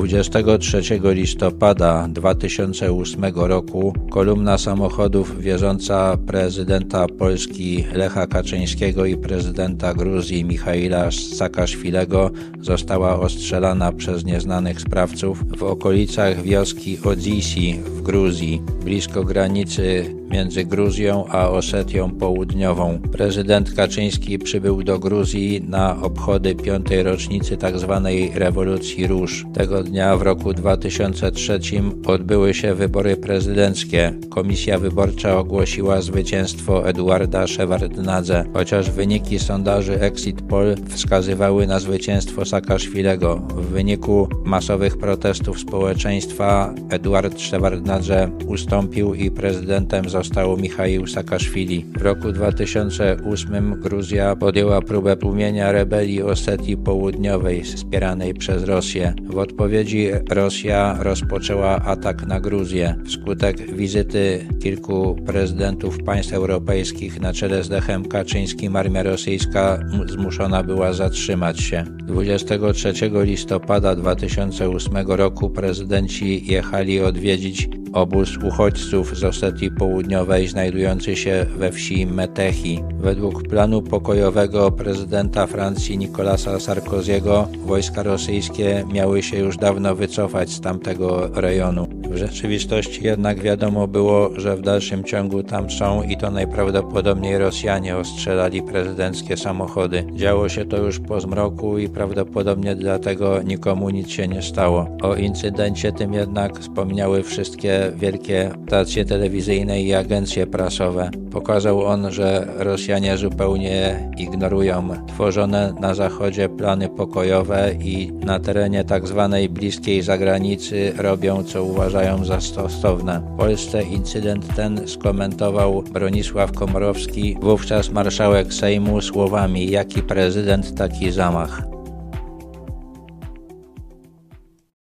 23 listopada 2008 roku kolumna samochodów wioząca prezydenta Polski Lecha Kaczyńskiego i prezydenta Gruzji Michaila Saakaszwilego została ostrzelana przez nieznanych sprawców w okolicach wioski Odzisi w Gruzji, blisko granicy między Gruzją a Osetią Południową. Prezydent Kaczyński przybył do Gruzji na obchody 5. rocznicy tzw. rewolucji róż. Tego dnia w roku 2003 odbyły się wybory prezydenckie. Komisja wyborcza ogłosiła zwycięstwo Eduarda Szewardnadze, chociaż wyniki sondaży Exit Poll wskazywały na zwycięstwo Saakaszwilego. W wyniku masowych protestów społeczeństwa Eduard Szewardnadze ustąpił i prezydentem został Michaił Saakaszwili. W roku 2008 Gruzja podjęła próbę tłumienia rebelii Osetii Południowej wspieranej przez Rosję. W odpowiedzi Rosja rozpoczęła atak na Gruzję. Wskutek wizyty kilku prezydentów państw europejskich na czele z Lechem Kaczyńskim armia rosyjska zmuszona była zatrzymać się. 23 listopada 2008 roku prezydenci jechali odwiedzić obóz uchodźców z Osetii Południowej znajdujący się we wsi Metechi. Według planu pokojowego prezydenta Francji Nicolasa Sarkozy'ego wojska rosyjskie miały się już dawno wycofać z tamtego rejonu. W rzeczywistości jednak wiadomo było, że w dalszym ciągu tam są i to najprawdopodobniej Rosjanie ostrzelali prezydenckie samochody. Działo się to już po zmroku i prawdopodobnie dlatego nikomu nic się nie stało. O incydencie tym jednak wspomniały wszystkie wielkie stacje telewizyjne i agencje prasowe. Pokazał on, że Rosjanie zupełnie ignorują tworzone na Zachodzie plany pokojowe i na terenie tzw. bliskiej zagranicy robią, co uważają za stosowne. W Polsce incydent ten skomentował Bronisław Komorowski, wówczas marszałek Sejmu, słowami: jaki prezydent, taki zamach.